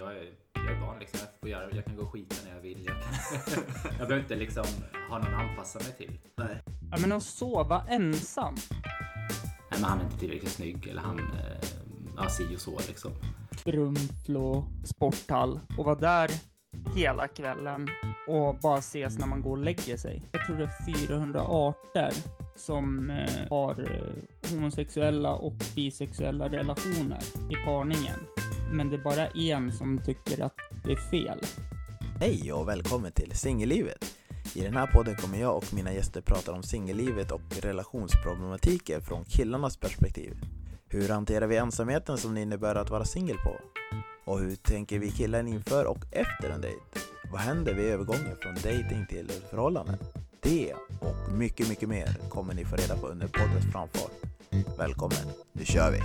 jag är van liksom. Jag får göra, jag kan gå och skita när jag vill. Jag behöver inte liksom ha någon att anpassa mig till. Nej. Ja, men att sova ensam. Nej, men han är inte tillräckligt snygg. Eller han si och så liksom. Brunflå, sporthall. Och vara där hela kvällen. Och bara ses när man går och lägger sig. Jag tror det är 400 arter som har homosexuella och bisexuella relationer i parningen. Men det är bara en som tycker att det är fel. Hej och välkommen till Singellivet. I den här podden kommer jag och mina gäster prata om singellivet och relationsproblematiker från killarnas perspektiv. Hur hanterar vi ensamheten som det innebär att vara singel på? Och hur tänker vi killen inför och efter en dejt? Vad händer vid övergången från dejting till ett förhållande? Det och mycket mer kommer ni få reda på under poddens framfart. Välkommen, nu kör vi!